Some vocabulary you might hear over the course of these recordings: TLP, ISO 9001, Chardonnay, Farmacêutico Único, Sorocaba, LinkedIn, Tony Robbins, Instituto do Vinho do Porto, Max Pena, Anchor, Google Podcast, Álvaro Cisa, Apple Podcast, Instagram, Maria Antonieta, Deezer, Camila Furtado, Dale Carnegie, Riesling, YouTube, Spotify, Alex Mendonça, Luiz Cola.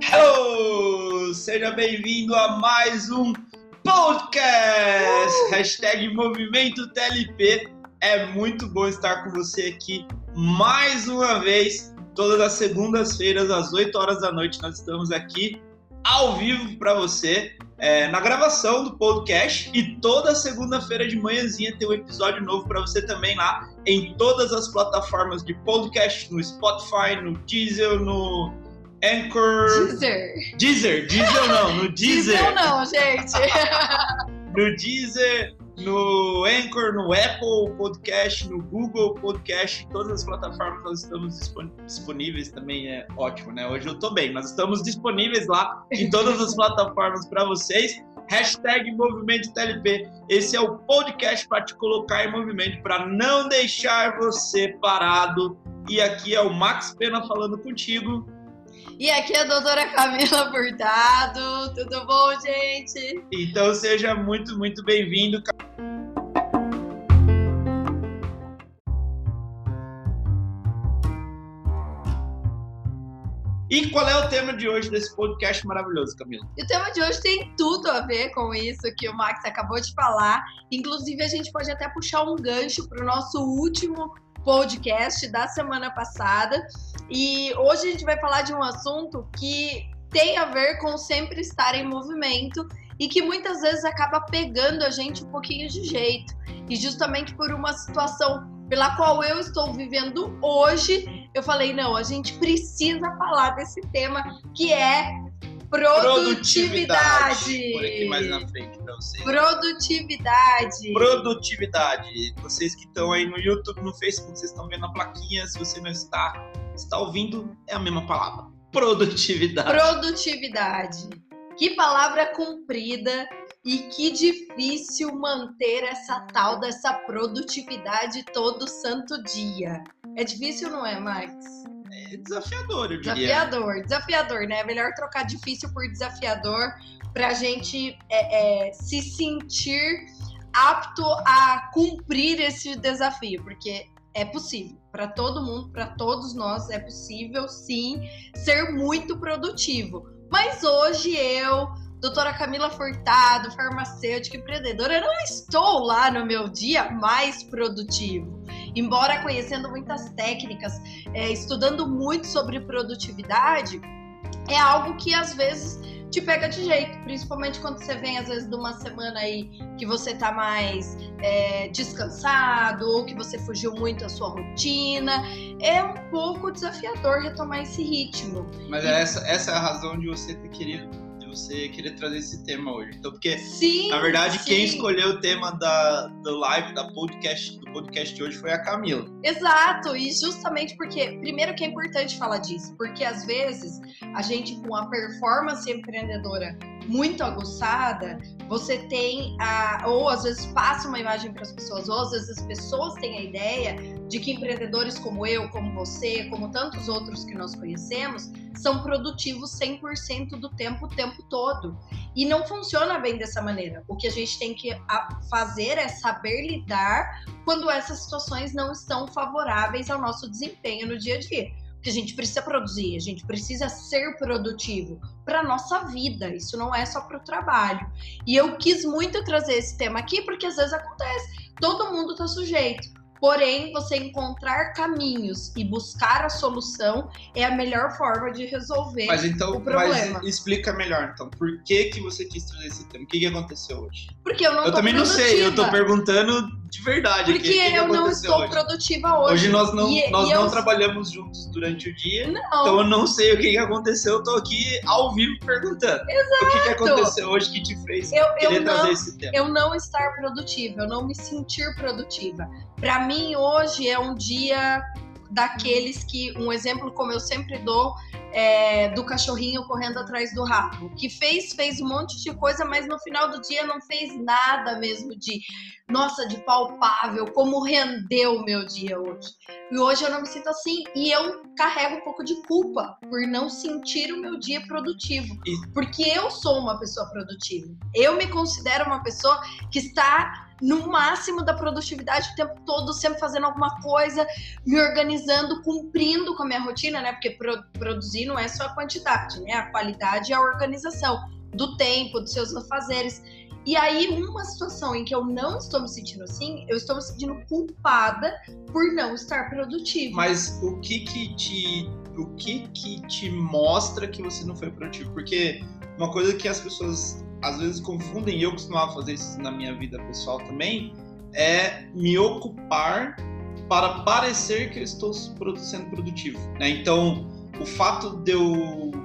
Hello! Seja bem-vindo a mais um podcast! Hashtag Movimento TLP. É muito bom estar com você aqui mais uma vez. Todas as segundas-feiras, às 8 horas da noite, nós estamos aqui ao vivo para você, na gravação do podcast, e toda segunda-feira de manhãzinha tem um episódio novo para você também lá em todas as plataformas de podcast, no Spotify, no Deezer, no Anchor... No Deezer. Deezer não, gente. No Deezer, no Anchor, no Apple Podcast, no Google Podcast, todas as plataformas nós estamos disponíveis também, é ótimo, né? Hoje eu tô bem, nós estamos disponíveis lá em todas as plataformas para vocês. Hashtag Movimento TLP, esse é o podcast para te colocar em movimento, para não deixar você parado. E aqui é o Max Pena falando contigo. E aqui é a doutora Camila Furtado, tudo bom, gente? Então seja muito, muito bem-vindo. E qual é o tema de hoje desse podcast maravilhoso, Camila? O tema de hoje tem tudo a ver com isso que o Max acabou de falar. Inclusive, a gente pode até puxar um gancho para o nosso último podcast da semana passada, e hoje a gente vai falar de um assunto que tem a ver com sempre estar em movimento e que muitas vezes acaba pegando a gente um pouquinho de jeito, e justamente por uma situação pela qual eu estou vivendo hoje, eu falei, não, a gente precisa falar desse tema, que é produtividade. Por aqui mais na frente pra vocês. Produtividade. Vocês que estão aí no YouTube, no Facebook, vocês estão vendo a plaquinha. Se você não está ouvindo, é a mesma palavra. Produtividade. Que palavra comprida e que difícil manter essa tal dessa produtividade todo santo dia. É difícil, não é, Max? É desafiador, eu diria. Desafiador, né? É melhor trocar difícil por desafiador pra gente se sentir apto a cumprir esse desafio, porque é possível. Pra todo mundo, pra todos nós, é possível, sim, ser muito produtivo. Mas hoje eu, doutora Camila Furtado, farmacêutica e empreendedora, não estou lá no meu dia mais produtivo. Embora conhecendo muitas técnicas, estudando muito sobre produtividade, é algo que às vezes te pega de jeito, principalmente quando você vem às vezes de uma semana aí que você tá mais descansado, ou que você fugiu muito da sua rotina. É um pouco desafiador retomar esse ritmo. Mas essa é a razão de você ter querido... você queria trazer esse tema hoje. Então, porque, na verdade, quem escolheu o tema do podcast hoje foi a Camila. Exato, e justamente porque, primeiro que é importante falar disso, porque às vezes a gente, com a performance empreendedora muito aguçada, você tem ou às vezes passa uma imagem para as pessoas, ou às vezes as pessoas têm a ideia de que empreendedores como eu, como você, como tantos outros que nós conhecemos, são produtivos 100% do tempo, o tempo todo. E não funciona bem dessa maneira. O que a gente tem que fazer é saber lidar quando essas situações não estão favoráveis ao nosso desempenho no dia a dia. Porque a gente precisa produzir, a gente precisa ser produtivo para a nossa vida. Isso não é só para o trabalho. E eu quis muito trazer esse tema aqui, porque às vezes acontece, todo mundo está sujeito. Porém, você encontrar caminhos e buscar a solução é a melhor forma de resolver o problema. Mas explica melhor, então. Por que você quis trazer esse tema? O que aconteceu hoje? Porque eu não estou produtiva. Eu também não sei, eu estou perguntando de verdade. Porque eu não estou produtiva hoje. Hoje nós não trabalhamos juntos durante o dia, não. Então eu não sei o que aconteceu, eu estou aqui ao vivo perguntando. Exato. O que aconteceu hoje que te fez querer trazer esse tema? Eu não estar produtiva, eu não me sentir produtiva. Para mim, hoje é um dia daqueles que, um exemplo como eu sempre dou, do cachorrinho correndo atrás do rabo, que fez um monte de coisa, mas no final do dia não fez nada mesmo de palpável, como rendeu o meu dia hoje. E hoje eu não me sinto assim, e eu carrego um pouco de culpa por não sentir o meu dia produtivo, porque eu sou uma pessoa produtiva, eu me considero uma pessoa que está no máximo da produtividade o tempo todo, sempre fazendo alguma coisa, me organizando, cumprindo com a minha rotina, né? Porque produzir não é só a quantidade, né? A qualidade e a organização do tempo, dos seus afazeres. E aí, uma situação em que eu não estou me sentindo assim, eu estou me sentindo culpada por não estar produtiva. Mas o que te mostra que você não foi produtivo? Porque uma coisa que as pessoas às vezes confundem, e eu costumava fazer isso na minha vida pessoal também, é me ocupar para parecer que eu estou sendo produtivo, né? Então, o fato de eu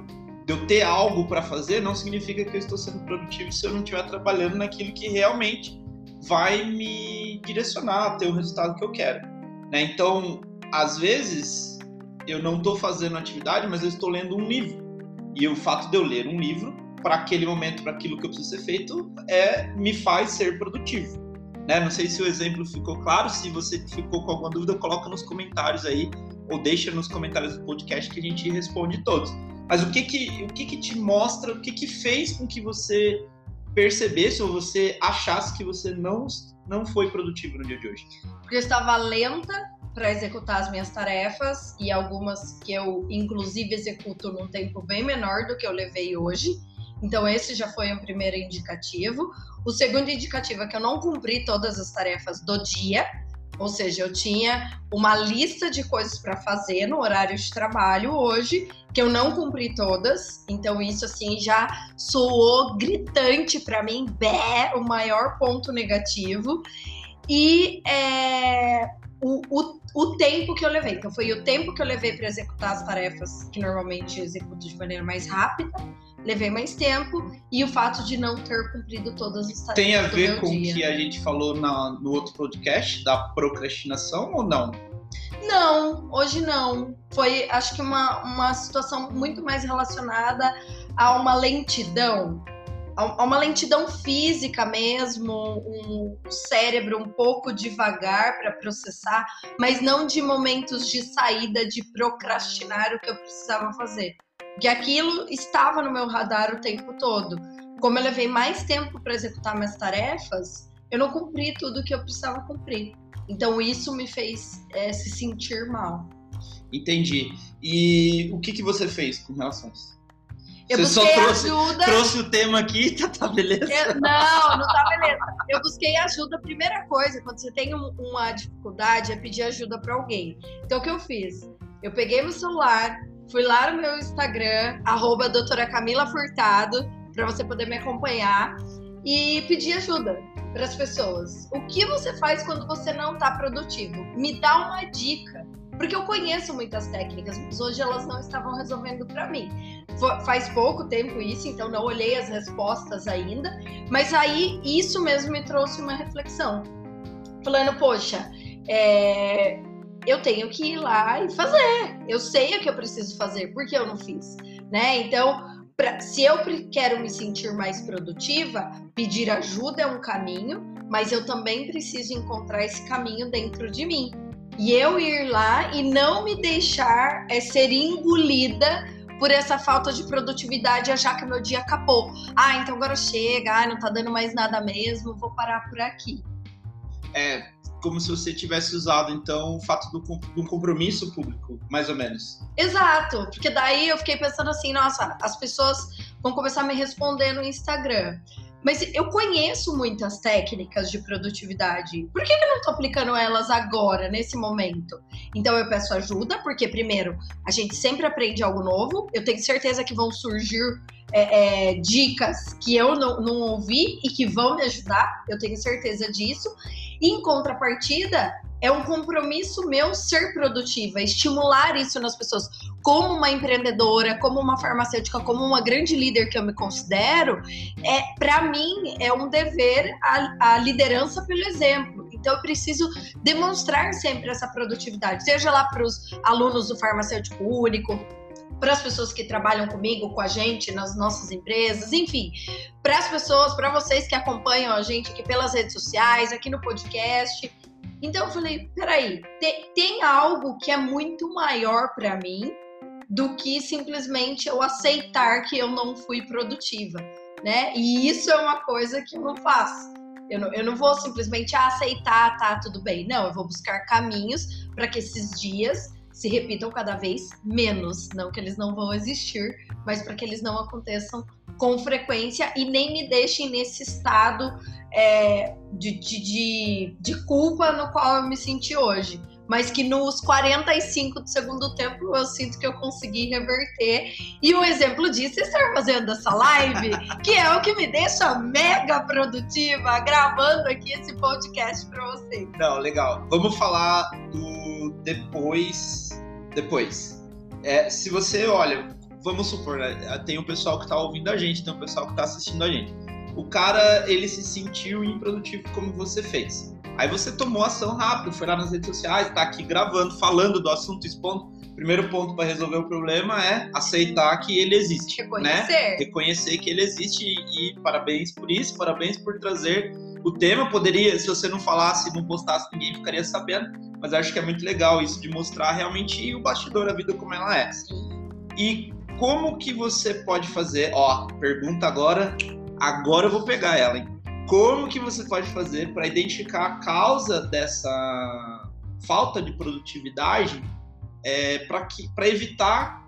ter algo para fazer não significa que eu estou sendo produtivo se eu não estiver trabalhando naquilo que realmente vai me direcionar a ter o resultado que eu quero, né? Então, às vezes, eu não estou fazendo atividade, mas eu estou lendo um livro. E o fato de eu ler um livro, para aquele momento, para aquilo que eu preciso ser feito, me faz ser produtivo, né? Não sei se o exemplo ficou claro. Se você ficou com alguma dúvida, coloca nos comentários aí, ou deixa nos comentários do podcast que a gente responde todos. Mas o que te mostra, o que fez com que você percebesse ou você achasse que você não foi produtivo no dia de hoje? Porque eu estava lenta para executar as minhas tarefas, e algumas que eu, inclusive, executo num tempo bem menor do que eu levei hoje. Então, esse já foi um primeiro indicativo. O segundo indicativo é que eu não cumpri todas as tarefas do dia. Ou seja, eu tinha uma lista de coisas para fazer no horário de trabalho hoje, que eu não cumpri todas. Então, isso assim já soou gritante para mim, o maior ponto negativo. E o tempo que eu levei. Então, foi o tempo que eu levei para executar as tarefas que normalmente eu executo de maneira mais rápida. Levei mais tempo, e o fato de não ter cumprido todas as tarefas. Tem a ver com o que a gente falou no outro podcast, da procrastinação, ou não? Não, hoje não. Foi, acho que uma situação muito mais relacionada a uma lentidão. A uma lentidão física mesmo, o cérebro um pouco devagar para processar, mas não de momentos de saída, de procrastinar o que eu precisava fazer. Que aquilo estava no meu radar o tempo todo. Como eu levei mais tempo para executar minhas tarefas, eu não cumpri tudo o que eu precisava cumprir. Então, isso me fez se sentir mal. Entendi. E o que você fez com relação a isso? Eu busquei ajuda. Trouxe o tema aqui, tá beleza? Não tá beleza. Eu busquei ajuda. A primeira coisa, quando você tem uma dificuldade, é pedir ajuda para alguém. Então, o que eu fiz? Eu peguei meu celular, fui lá no meu Instagram, @doutoracamilafurtado, para você poder me acompanhar, e pedir ajuda para as pessoas. O que você faz quando você não está produtivo? Me dá uma dica, porque eu conheço muitas técnicas, mas hoje elas não estavam resolvendo para mim. Faz pouco tempo isso, então não olhei as respostas ainda, mas aí isso mesmo me trouxe uma reflexão. Falando, poxa, eu tenho que ir lá e fazer. Eu sei o que eu preciso fazer, porque eu não fiz, né? Então, se eu quero me sentir mais produtiva, pedir ajuda é um caminho, mas eu também preciso encontrar esse caminho dentro de mim. E eu ir lá e não me deixar ser engolida por essa falta de produtividade, achar que meu dia acabou. Ah, então agora chega, não tá dando mais nada mesmo, vou parar por aqui. Como se você tivesse usado, então, o fato do compromisso público, mais ou menos. Exato, porque daí eu fiquei pensando assim, nossa, as pessoas vão começar a me responder no Instagram. Mas eu conheço muitas técnicas de produtividade. Por que eu não estou aplicando elas agora, nesse momento? Então, eu peço ajuda, porque, primeiro, a gente sempre aprende algo novo. Eu tenho certeza que vão surgir dicas que eu não ouvi e que vão me ajudar. Eu tenho certeza disso. Em contrapartida, é um compromisso meu ser produtiva, estimular isso nas pessoas. Como uma empreendedora, como uma farmacêutica, como uma grande líder que eu me considero, para mim é um dever a liderança pelo exemplo. Então, eu preciso demonstrar sempre essa produtividade, seja lá para os alunos do Farmacêutico Único, para as pessoas que trabalham comigo, com a gente, nas nossas empresas, enfim. Para as pessoas, para vocês que acompanham a gente aqui pelas redes sociais, aqui no podcast. Então, eu falei, peraí, tem algo que é muito maior para mim do que simplesmente eu aceitar que eu não fui produtiva, né? E isso é uma coisa que eu não faço. Eu não vou simplesmente aceitar, tá, tudo bem. Não, eu vou buscar caminhos para que esses dias se repitam cada vez menos. Não que eles não vão existir, mas para que eles não aconteçam com frequência e nem me deixem nesse estado de culpa no qual eu me senti hoje. Mas que nos 45 do segundo tempo eu sinto que eu consegui reverter. E um exemplo disso é estar fazendo essa live, que é o que me deixa mega produtiva, gravando aqui esse podcast pra vocês. Não, legal. Vamos falar do depois. Se você olha, vamos supor, né, tem o pessoal que tá ouvindo a gente, tem o pessoal que tá assistindo a gente. O cara, ele se sentiu improdutivo como você fez. Aí você tomou ação rápido, foi lá nas redes sociais, tá aqui gravando, falando do assunto, expondo. Primeiro ponto para resolver o problema é aceitar que ele existe, reconhecer, né? Reconhecer que ele existe e parabéns por isso, parabéns por trazer o tema. Poderia, se você não falasse, não postasse, ninguém ficaria sabendo, mas acho que é muito legal isso de mostrar realmente o bastidor da vida como ela é. E como que você pode fazer, ó, pergunta agora eu vou pegar ela, hein? Como que você pode fazer para identificar a causa dessa falta de produtividade para evitar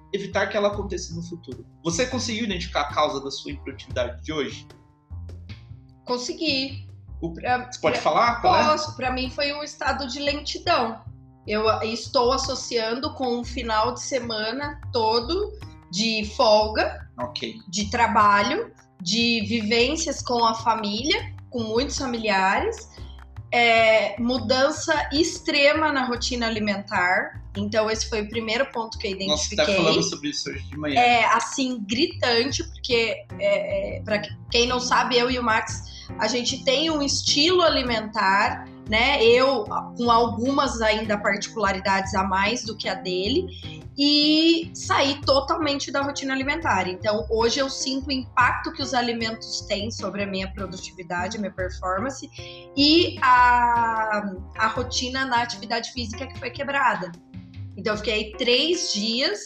que ela aconteça no futuro? Você conseguiu identificar a causa da sua improdutividade de hoje? Consegui. Você pode falar? Posso. Para mim foi um estado de lentidão. Eu estou associando com um final de semana todo de folga, okay, de trabalho, de vivências com a família, com muitos familiares, mudança extrema na rotina alimentar. Então esse foi o primeiro ponto que eu identifiquei. Nossa, tá falando sobre isso hoje de manhã. Assim, gritante, porque para quem não sabe, eu e o Max, a gente tem um estilo alimentar, né? Eu com algumas ainda particularidades a mais do que a dele. E sair totalmente da rotina alimentar. Então, hoje eu sinto o impacto que os alimentos têm sobre a minha produtividade, a minha performance e a rotina na atividade física que foi quebrada. Então, eu fiquei 3 dias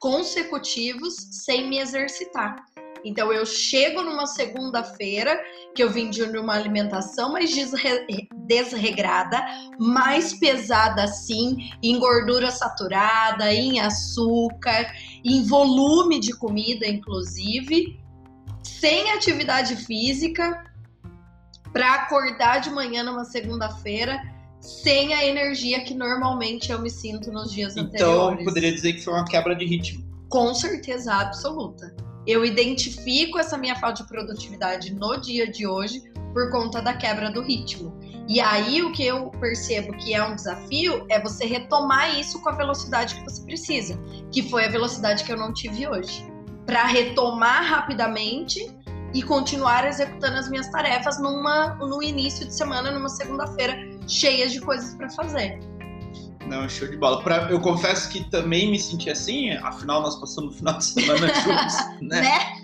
consecutivos sem me exercitar. Então, eu chego numa segunda-feira, que eu vim de uma alimentação mais desregrada, mais pesada sim, em gordura saturada, em açúcar, em volume de comida, inclusive, sem atividade física, para acordar de manhã numa segunda-feira, sem a energia que normalmente eu me sinto nos dias anteriores. Então, poderia dizer que foi uma quebra de ritmo. Com certeza absoluta. Eu identifico essa minha falta de produtividade no dia de hoje por conta da quebra do ritmo. E aí o que eu percebo que é um desafio é você retomar isso com a velocidade que você precisa, que foi a velocidade que eu não tive hoje, para retomar rapidamente e continuar executando as minhas tarefas no início de semana, numa segunda-feira, cheia de coisas para fazer. Não, show de bola. Eu confesso que também me senti assim, afinal nós passamos o final de semana juntos, né?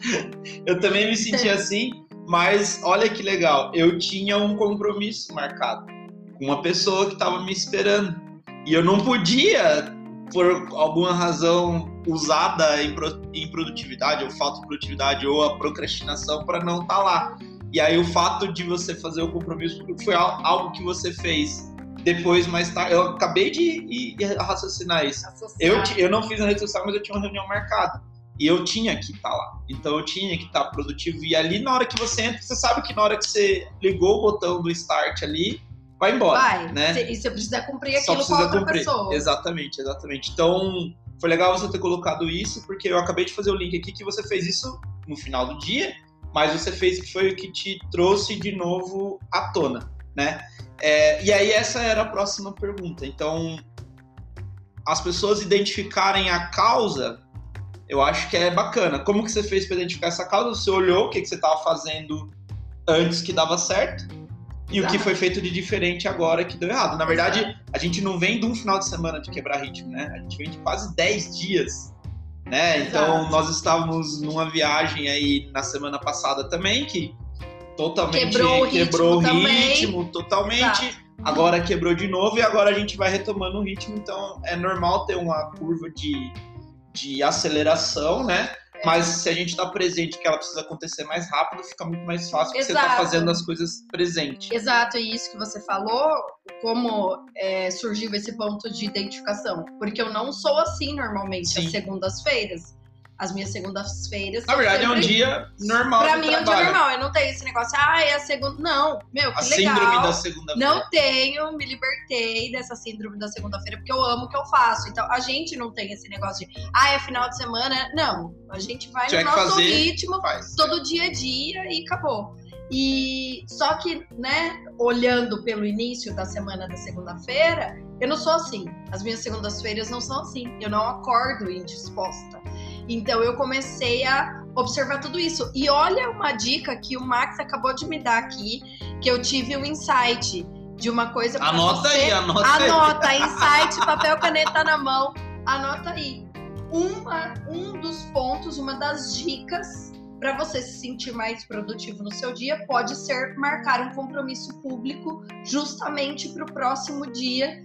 Eu também me senti assim, mas olha que legal, eu tinha um compromisso marcado com uma pessoa que estava me esperando e eu não podia, por alguma razão usada em produtividade ou falta de produtividade ou a procrastinação, para não estar lá. E aí o fato de você fazer o compromisso foi algo que você fez depois, mais tarde, eu acabei de raciocinar isso. Eu não fiz na rede social, mas eu tinha uma reunião marcada. E eu tinha que estar lá. Então eu tinha que estar produtivo. E ali, na hora que você entra, você sabe que na hora que você ligou o botão do start ali, vai embora. Vai, né? E você precisa cumprir aquilo com outra pessoa. Exatamente. Então, foi legal você ter colocado isso, porque eu acabei de fazer o link aqui que você fez isso no final do dia, mas você fez que foi o que te trouxe de novo à tona, né? E aí essa era a próxima pergunta. Então, as pessoas identificarem a causa, eu acho que é bacana. Como que você fez para identificar essa causa? Você olhou o que você estava fazendo antes que dava certo e o que foi feito de diferente agora que deu errado. Na verdade, a gente não vem de um final de semana de quebrar ritmo, né? A gente vem de quase 10 dias, né? Então, nós estávamos numa viagem aí na semana passada também que totalmente quebrou o ritmo totalmente, agora quebrou de novo e agora a gente vai retomando o ritmo, então é normal ter uma curva de aceleração, né? Mas se a gente está presente, que ela precisa acontecer mais rápido, fica muito mais fácil. Exato. Porque você está fazendo as coisas presente. Exato, e isso que você falou, como surgiu esse ponto de identificação. Porque eu não sou assim normalmente. Sim. As segundas-feiras. As minhas segundas-feiras... Na verdade, é um dia normal. Pra mim, é um dia normal. Eu não tenho esse negócio, é a segunda... Não, meu, que legal. A síndrome da segunda-feira. Não tenho, me libertei dessa síndrome da segunda-feira, porque eu amo o que eu faço. Então, a gente não tem esse negócio de, é final de semana. Não, a gente vai no nosso ritmo, todo dia a dia e acabou. E só que, né, olhando pelo início da semana da segunda-feira, eu não sou assim. As minhas segundas-feiras não são assim. Eu não acordo indisposta. Então eu comecei a observar tudo isso. E olha uma dica que o Max acabou de me dar aqui, que eu tive um insight de uma coisa pra anota você. Aí, anota aí. Insight, papel, caneta na mão. Anota aí. Um dos pontos, uma das dicas para você se sentir mais produtivo no seu dia pode ser marcar um compromisso público justamente para o próximo dia,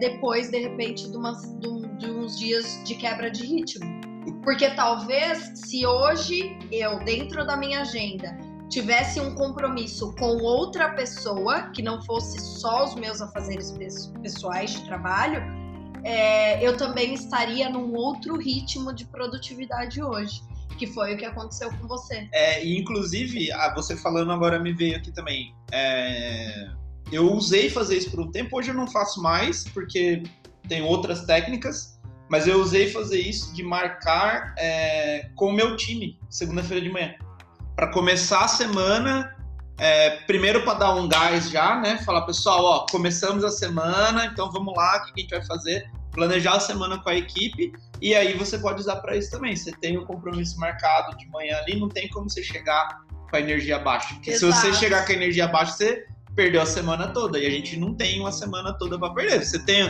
depois, de repente, de uns dias de quebra de ritmo. Porque talvez, se hoje eu, dentro da minha agenda, tivesse um compromisso com outra pessoa, que não fosse só os meus afazeres pessoais de trabalho, eu também estaria num outro ritmo de produtividade hoje, que foi o que aconteceu com você. E inclusive, você falando agora me veio aqui também. Eu usei fazer isso por um tempo, hoje eu não faço mais, porque tem outras técnicas. Mas eu usei fazer isso de marcar com o meu time, segunda-feira de manhã. Para começar a semana, primeiro para dar um gás já, né? Falar, pessoal, ó, começamos a semana, então vamos lá, o que a gente vai fazer? Planejar a semana com a equipe. E aí você pode usar para isso também. Você tem o compromisso marcado de manhã ali, não tem como você chegar com a energia baixa. Porque se você chegar com a energia baixa, você perdeu a semana toda, e a gente não tem uma semana toda pra perder. Você tem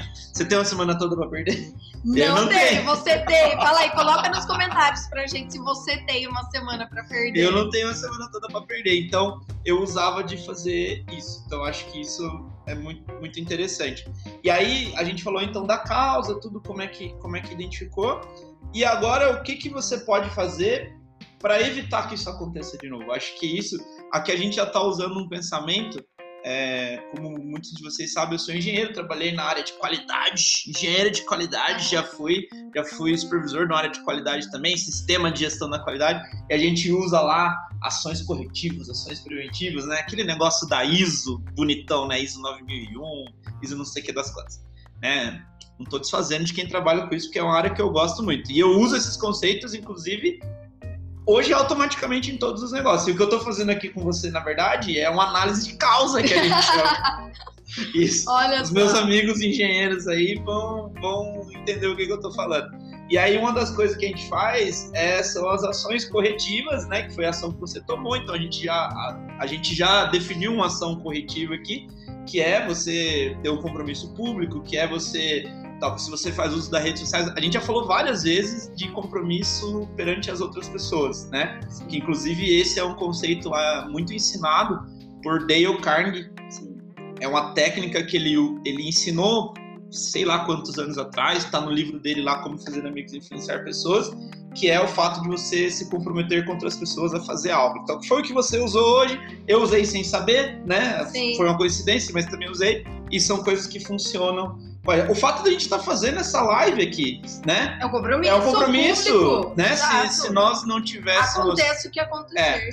uma semana toda pra perder? Não tem, você tem. Fala aí, coloca nos comentários pra gente se você tem uma semana pra perder. Eu não tenho uma semana toda pra perder, então eu usava de fazer isso. Então acho que isso é muito, muito interessante. E aí a gente falou então da causa, tudo, como é que identificou, e agora o que você pode fazer pra evitar que isso aconteça de novo. Acho que isso, aqui a gente já tá usando um pensamento. Como muitos de vocês sabem, eu sou engenheiro, trabalhei na área de qualidade, engenheiro de qualidade, já fui supervisor na área de qualidade também, sistema de gestão da qualidade, e a gente usa lá ações corretivas, ações preventivas, né? Aquele negócio da ISO, bonitão, né? ISO 9001, ISO não sei o que das coisas, né? Não estou desfazendo de quem trabalha com isso, porque é uma área que eu gosto muito, e eu uso esses conceitos, inclusive, hoje, automaticamente, em todos os negócios. E o que eu tô fazendo aqui com você, na verdade, é uma análise de causa, que a gente chama. Isso. Olha os meus amigos engenheiros aí vão entender o que eu tô falando. E aí, uma das coisas que a gente faz são as ações corretivas, né? Que foi a ação que você tomou. Então, a gente já definiu uma ação corretiva aqui, que é você ter um compromisso público, que é você... Se você faz uso das redes sociais, a gente já falou várias vezes de compromisso perante as outras pessoas, né? Que, inclusive, esse é um conceito muito ensinado por Dale Carnegie. Sim. É uma técnica que ele ensinou, sei lá quantos anos atrás, está no livro dele lá, Como Fazer Amigos e Influenciar Pessoas, que é o fato de você se comprometer com outras pessoas a fazer algo. Então, foi o que você usou hoje, eu usei sem saber, né? Sim. Foi uma coincidência, mas também usei, e são coisas que funcionam. O fato da gente estar fazendo essa live aqui, né? É um compromisso, né? Se nós não tivéssemos... Acontece o que acontecer.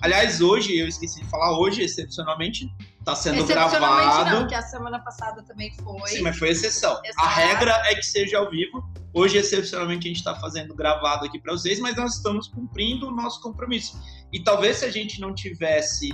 Aliás, hoje, eu esqueci de falar, hoje, excepcionalmente, está sendo gravado. Excepcionalmente não, porque a semana passada também foi. Sim, mas foi exceção. A regra é que seja ao vivo. Hoje, excepcionalmente, a gente está fazendo gravado aqui para vocês, mas nós estamos cumprindo o nosso compromisso. E talvez se a gente não tivesse...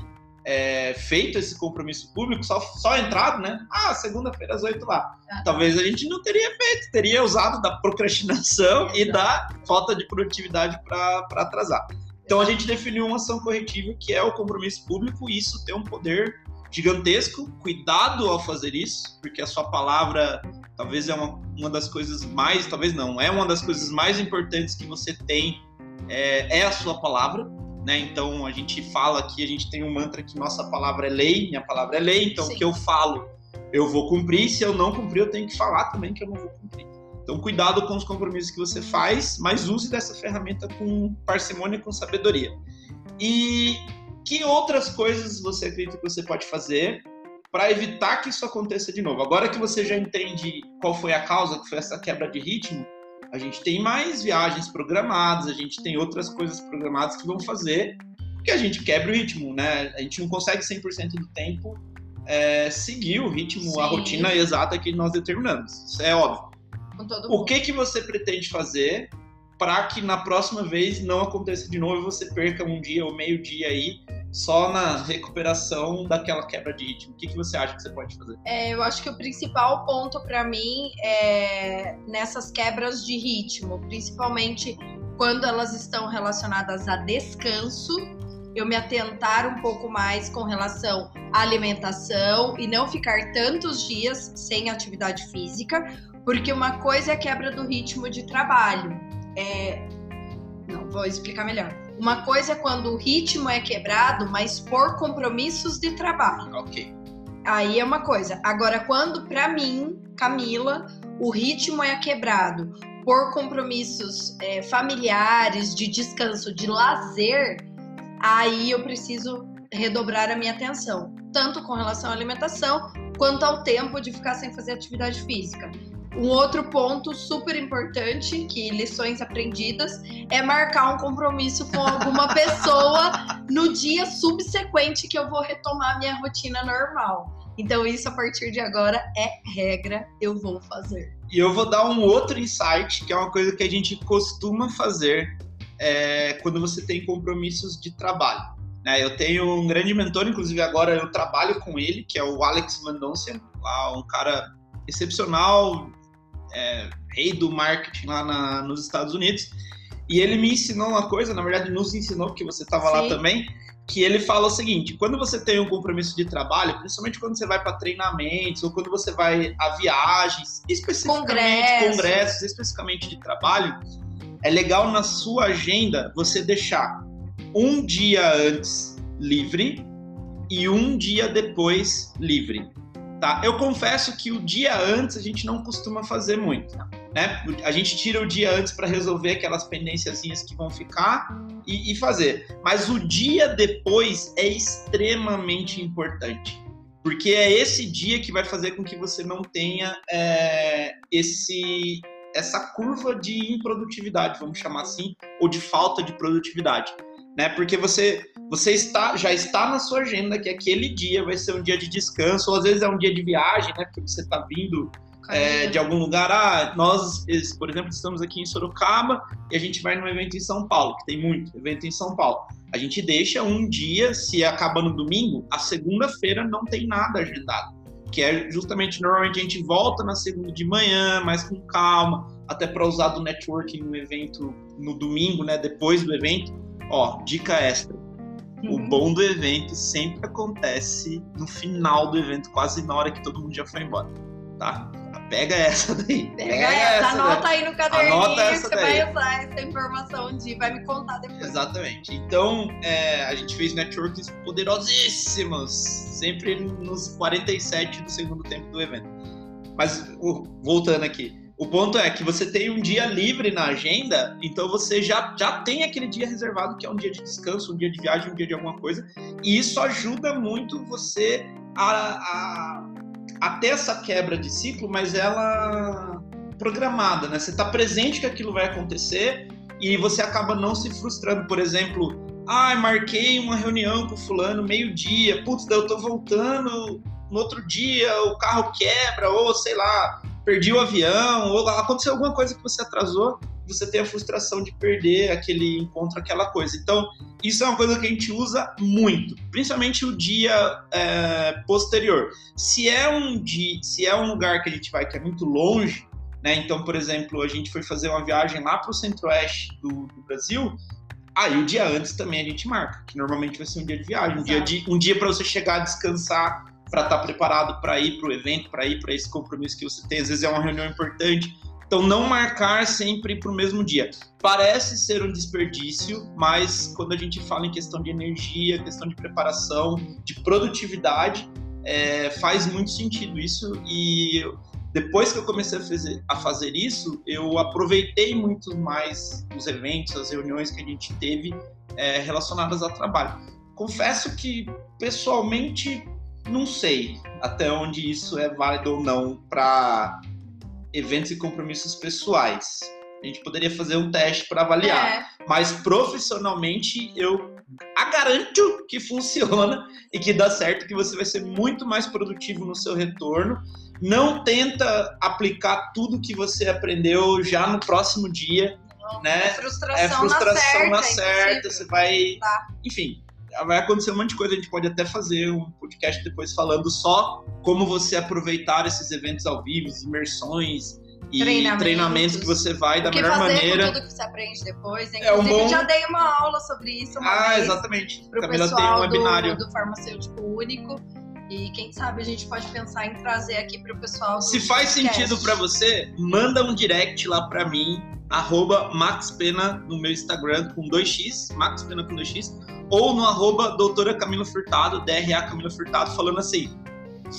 feito esse compromisso público, só entrado, né? Segunda-feira às 8 lá. Talvez a gente não teria feito, teria usado da procrastinação e da falta de produtividade para atrasar. Então a gente definiu uma ação corretiva que é o compromisso público, e isso tem um poder gigantesco. Cuidado ao fazer isso, porque a sua palavra talvez é uma das coisas mais, talvez não, é uma das coisas mais importantes que você tem, é a sua palavra. Né? Então a gente fala aqui, a gente tem um mantra que nossa palavra é lei, minha palavra é lei, então o que eu falo eu vou cumprir, se eu não cumprir eu tenho que falar também que eu não vou cumprir. Então Então, cuidado com os compromissos que você faz, mas use dessa ferramenta com parcimônia e com sabedoria. E que outras coisas você acredita que você pode fazer para evitar que isso aconteça de novo? Agora que você já entende qual foi a causa, que foi essa quebra de ritmo, a gente tem mais viagens programadas, a gente tem outras coisas programadas que vão fazer, porque a gente quebra o ritmo, né? A gente não consegue 100% do tempo seguir o ritmo, sim, a rotina exata que nós determinamos. Isso é óbvio. O que você pretende fazer para que na próxima vez não aconteça de novo e você perca um dia ou meio dia aí só na recuperação daquela quebra de ritmo? O que você acha que você pode fazer? Eu acho que o principal ponto para mim é nessas quebras de ritmo, principalmente quando elas estão relacionadas a descanso, eu me atentar um pouco mais com relação à alimentação e não ficar tantos dias sem atividade física, porque uma coisa é a quebra do ritmo de trabalho. Não, vou explicar melhor. Uma coisa é quando o ritmo é quebrado, mas por compromissos de trabalho. Ok. Aí é uma coisa. Agora, quando, para mim, Camila, o ritmo é quebrado por compromissos familiares, de descanso, de lazer, aí eu preciso redobrar a minha atenção, tanto com relação à alimentação, quanto ao tempo de ficar sem fazer atividade física. Um outro ponto super importante, que lições aprendidas, é marcar um compromisso com alguma pessoa no dia subsequente que eu vou retomar minha rotina normal. Então isso, a partir de agora, é regra, eu vou fazer. E eu vou dar um outro insight, que é uma coisa que a gente costuma fazer quando você tem compromissos de trabalho. Eu tenho um grande mentor, inclusive agora eu trabalho com ele, que é o Alex Mendonça, um cara excepcional, rei do marketing lá nos Estados Unidos, e ele me ensinou uma coisa, na verdade nos ensinou, porque você estava lá também, que ele fala o seguinte: quando você tem um compromisso de trabalho, principalmente quando você vai para treinamentos, ou quando você vai a viagens, especificamente congressos especificamente de trabalho, é legal na sua agenda você deixar um dia antes livre e um dia depois livre, tá? Eu confesso que o dia antes a gente não costuma fazer muito, né? A gente tira o dia antes para resolver aquelas pendênciazinhas que vão ficar e fazer. Mas o dia depois é extremamente importante, porque é esse dia que vai fazer com que você não tenha essa curva de improdutividade, vamos chamar assim, ou de falta de produtividade, né? Porque você já está na sua agenda que aquele dia vai ser um dia de descanso, ou às vezes é um dia de viagem, né? Porque você está vindo de algum lugar. Nós, por exemplo, estamos aqui em Sorocaba e a gente vai num evento em São Paulo, que tem muito evento em São Paulo. A gente deixa um dia, se acaba no domingo, a segunda-feira não tem nada agendado, que é justamente, normalmente a gente volta na segunda de manhã, mais com calma, até para usar do networking no evento no domingo, né? Depois do evento. Ó, dica extra. O bom do evento sempre acontece no final do evento, quase na hora que todo mundo já foi embora, tá? Pega essa daí. Pega essa anota daí. Aí no caderninho, anota essa você daí. Vai usar essa informação vai me contar depois. Exatamente. Então, a gente fez networks poderosíssimos, sempre nos 47 do segundo tempo do evento. Mas, voltando aqui, o ponto é que você tem um dia livre na agenda, então você já tem aquele dia reservado, que é um dia de descanso, um dia de viagem, um dia de alguma coisa, e isso ajuda muito você a ter essa quebra de ciclo, mas ela programada, né? Você está presente que aquilo vai acontecer e você acaba não se frustrando. Por exemplo, marquei uma reunião com fulano meio-dia, putz, daí eu tô voltando no outro dia, o carro quebra, ou sei lá, perdi o avião, ou aconteceu alguma coisa que você atrasou, você tem a frustração de perder aquele encontro, aquela coisa. Então, isso é uma coisa que a gente usa muito, principalmente o dia posterior. Se é um lugar que a gente vai que é muito longe, né? Então, por exemplo, a gente foi fazer uma viagem lá para o centro-oeste do Brasil, aí o dia antes também a gente marca, que normalmente vai ser um dia de viagem, um dia para você chegar a descansar, para estar preparado para ir para o evento, para ir para esse compromisso que você tem. Às vezes é uma reunião importante. Então, não marcar sempre para o mesmo dia. Parece ser um desperdício, mas quando a gente fala em questão de energia, questão de preparação, de produtividade, faz muito sentido isso. E Depois que eu comecei a fazer isso, eu aproveitei muito mais os eventos, as reuniões que a gente teve relacionadas a trabalho. Confesso que, pessoalmente, não sei até onde isso é válido ou não para eventos e compromissos pessoais. A gente poderia fazer um teste para avaliar, mas profissionalmente eu garanto que funciona e que dá certo, que você vai ser muito mais produtivo no seu retorno. Não tenta aplicar tudo que você aprendeu já no próximo dia, não, né? É frustração na certa, você vai... Tá. Enfim, vai acontecer um monte de coisa, a gente pode até fazer um podcast depois falando só como você aproveitar esses eventos ao vivo, imersões... E treinamentos que você vai da melhor maneira. Com tudo que você aprende depois, hein? Eu já dei uma aula sobre isso uma vez. Exatamente. Pro pessoal tem um webinário do Farmacêutico Único. E quem sabe a gente pode pensar em trazer aqui pro pessoal. Se faz sentido pra você, manda um direct lá pra mim, @maxpena no meu Instagram com 2x, maxpena com 2x, ou no @doutora Camila Furtado, DRA Camila Furtado, falando assim: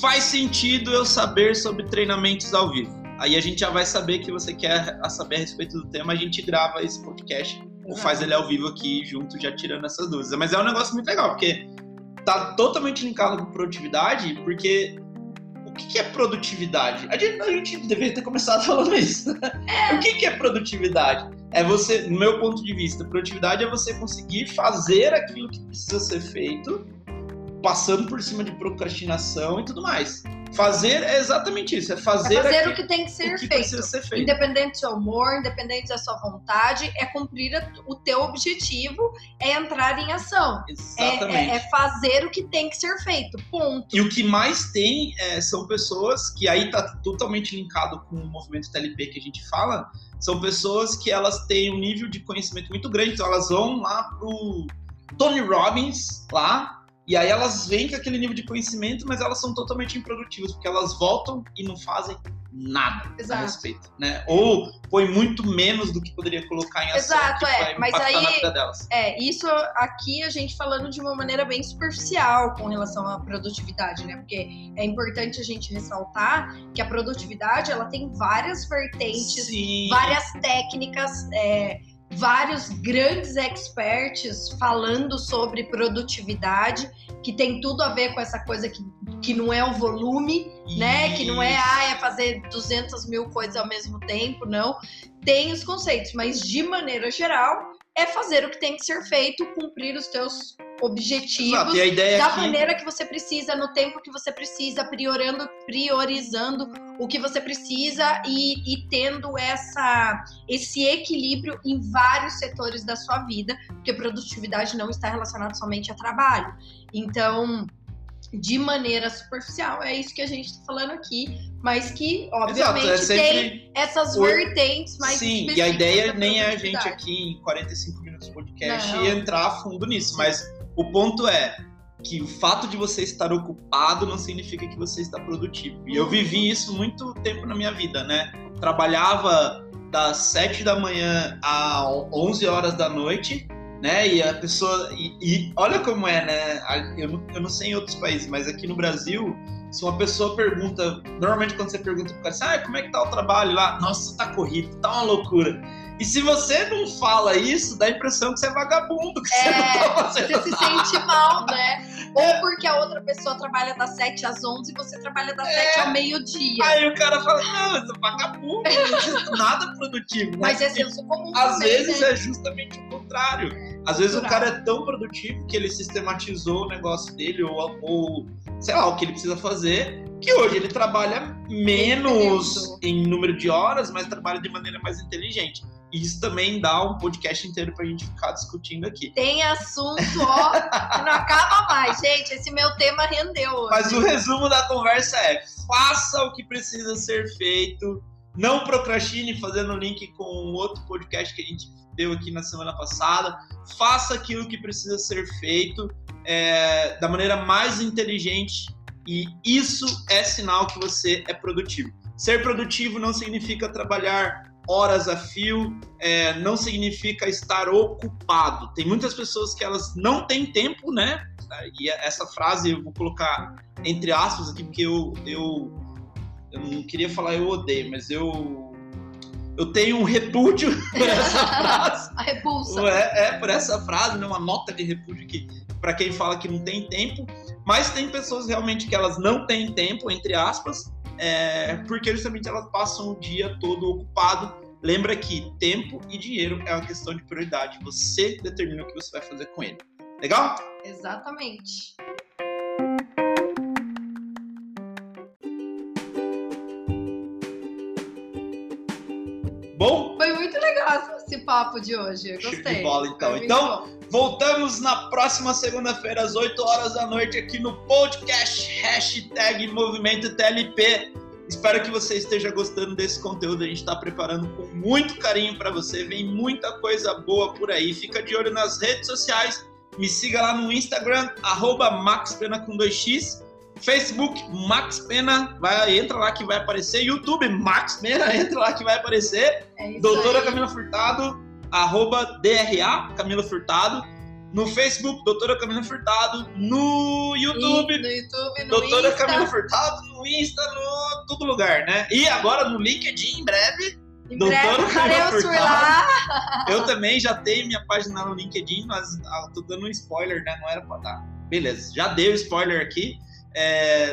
faz sentido eu saber sobre treinamentos ao vivo. Aí a gente já vai saber que você quer saber a respeito do tema, a gente grava esse podcast ou faz ele ao vivo aqui junto, já tirando essas dúvidas. Mas é um negócio muito legal, porque tá totalmente linkado com produtividade, porque o que é produtividade? A gente deveria ter começado falando isso. O que é produtividade? É você, no meu ponto de vista, produtividade é você conseguir fazer aquilo que precisa ser feito, passando por cima de procrastinação e tudo mais. Fazer é exatamente isso, é fazer o que tem que ser feito. Independente do seu humor, independente da sua vontade, é cumprir o teu objetivo, é entrar em ação. Exatamente. É fazer o que tem que ser feito, ponto. E o que mais tem são pessoas, que aí tá totalmente linkado com o movimento TLP que a gente fala, são pessoas que elas têm um nível de conhecimento muito grande, então elas vão lá pro Tony Robbins, lá, e aí elas vêm com aquele nível de conhecimento, mas elas são totalmente improdutivas, porque elas voltam e não fazem nada a respeito, né? Ou põe muito menos do que poderia colocar em ação. Exato, mas aí na vida delas. Isso aqui a gente falando de uma maneira bem superficial com relação à produtividade, né? Porque é importante a gente ressaltar que a produtividade, ela tem várias vertentes, várias técnicas, vários grandes experts falando sobre produtividade, que tem tudo a ver com essa coisa que não é o volume, né? Que não é, é fazer 200 mil coisas ao mesmo tempo, não. Tem os conceitos, mas de maneira geral, é fazer o que tem que ser feito, cumprir os teus objetivos da maneira que você precisa, no tempo que você precisa, priorizando o que você precisa e tendo esse equilíbrio em vários setores da sua vida, porque produtividade não está relacionada somente a trabalho. Então, de maneira superficial, é isso que a gente está falando aqui, mas que, obviamente, tem essas vertentes mais específicas. Sim, e a ideia nem é a gente aqui, em 45 minutos de podcast, entrar a fundo nisso, mas o ponto é que o fato de você estar ocupado não significa que você está produtivo. E eu vivi isso muito tempo na minha vida, né? Trabalhava das 7 da manhã às 11 horas da noite, né? E a pessoa... E olha como é, né? Eu não sei em outros países, mas aqui no Brasil, se uma pessoa pergunta... Normalmente quando você pergunta pro cara assim, como é que tá o trabalho lá? Nossa, tá corrido, tá uma loucura. E se você não fala isso, dá a impressão que você é vagabundo, que você não tá fazendo nada. Você se sente mal, né? Ou porque a outra pessoa trabalha das 7 às 11 e você trabalha das 7 ao meio-dia. Aí o cara fala, não, eu sou vagabundo, não é nada produtivo. Mas é senso comum também, às vezes é justamente o contrário. Às vezes o cara é tão produtivo que ele sistematizou o negócio dele ou sei lá, o que ele precisa fazer, que hoje ele trabalha menos em número de horas, mas trabalha de maneira mais inteligente. Isso também dá um podcast inteiro pra gente ficar discutindo aqui. Tem assunto, ó, que não acaba mais. Gente, esse meu tema rendeu hoje. Mas o resumo da conversa é: faça o que precisa ser feito. Não procrastine, fazendo link com outro podcast que a gente deu aqui na semana passada. Faça aquilo que precisa ser feito da maneira mais inteligente. E isso é sinal que você é produtivo. Ser produtivo não significa trabalhar horas a fio, não significa estar ocupado. Tem muitas pessoas que elas não têm tempo, né? E essa frase eu vou colocar entre aspas aqui, porque eu eu não queria falar eu odeio, mas eu tenho um repúdio por essa frase. A repulsa. É por essa frase, né? Uma nota de repúdio que, para quem fala que não tem tempo, mas tem pessoas realmente que elas não têm tempo, entre aspas, porque justamente elas passam o dia todo ocupado. Lembra que tempo e dinheiro é uma questão de prioridade. Você determina o que você vai fazer com ele. Legal? Exatamente. Bom? Foi muito legal esse papo de hoje. Eu gostei. Show de bola, então. Então, voltamos na próxima segunda-feira, às 8 horas da noite, aqui no podcast #MovimentoTLP. Espero que você esteja gostando desse conteúdo. A gente está preparando com muito carinho para você. Vem muita coisa boa por aí. Fica de olho nas redes sociais. Me siga lá no Instagram, @MaxPena com 2x. Facebook, Max Pena. Entra lá que vai aparecer. YouTube, Max Pena. Entra lá que vai aparecer. Doutora aí. Camila Furtado, @DRA Camila Furtado. No Facebook, Doutora Camila Furtado. No YouTube, no Doutora Insta. Camila Furtado. No Insta, no todo lugar, né? E agora no LinkedIn, em breve. Doutora Camila Furtado. Eu também já tenho minha página no LinkedIn, mas tô dando um spoiler, né? Não era pra dar. Beleza, já dei o spoiler aqui.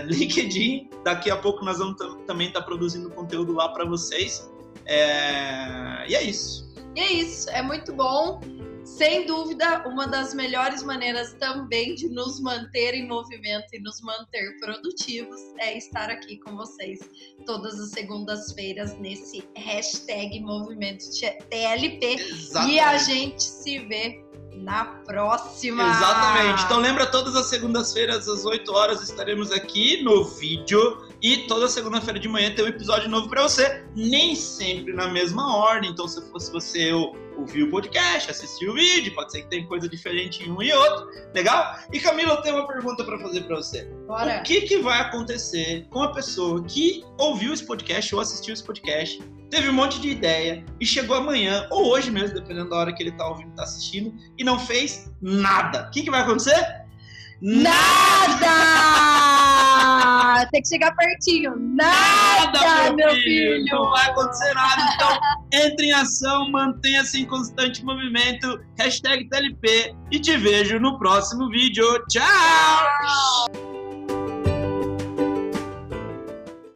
LinkedIn, daqui a pouco nós vamos também estar produzindo conteúdo lá pra vocês. E é isso. E é isso, é muito bom. Sem dúvida, uma das melhores maneiras também de nos manter em movimento e nos manter produtivos é estar aqui com vocês todas as segundas-feiras nesse hashtag Movimento TLP. Exatamente. E a gente se vê na próxima. Exatamente. Então lembra, todas as segundas-feiras às 8 horas estaremos aqui no vídeo e toda segunda-feira de manhã tem um episódio novo para você, nem sempre na mesma ordem. Então se fosse você ouvir o podcast, assistir o vídeo, pode ser que tenha coisa diferente em um e outro, legal? E Camila, eu tenho uma pergunta para fazer para você. Bora. O que vai acontecer com a pessoa que ouviu esse podcast ou assistiu esse podcast, teve um monte de ideia e chegou amanhã, ou hoje mesmo, dependendo da hora que ele tá ouvindo, tá assistindo, e não fez nada? O que vai acontecer? Nada! Tem que chegar pertinho. Nada, meu filho! Não vai acontecer nada. Então, entre em ação, mantenha-se em constante movimento, #TLP, e te vejo no próximo vídeo. Tchau!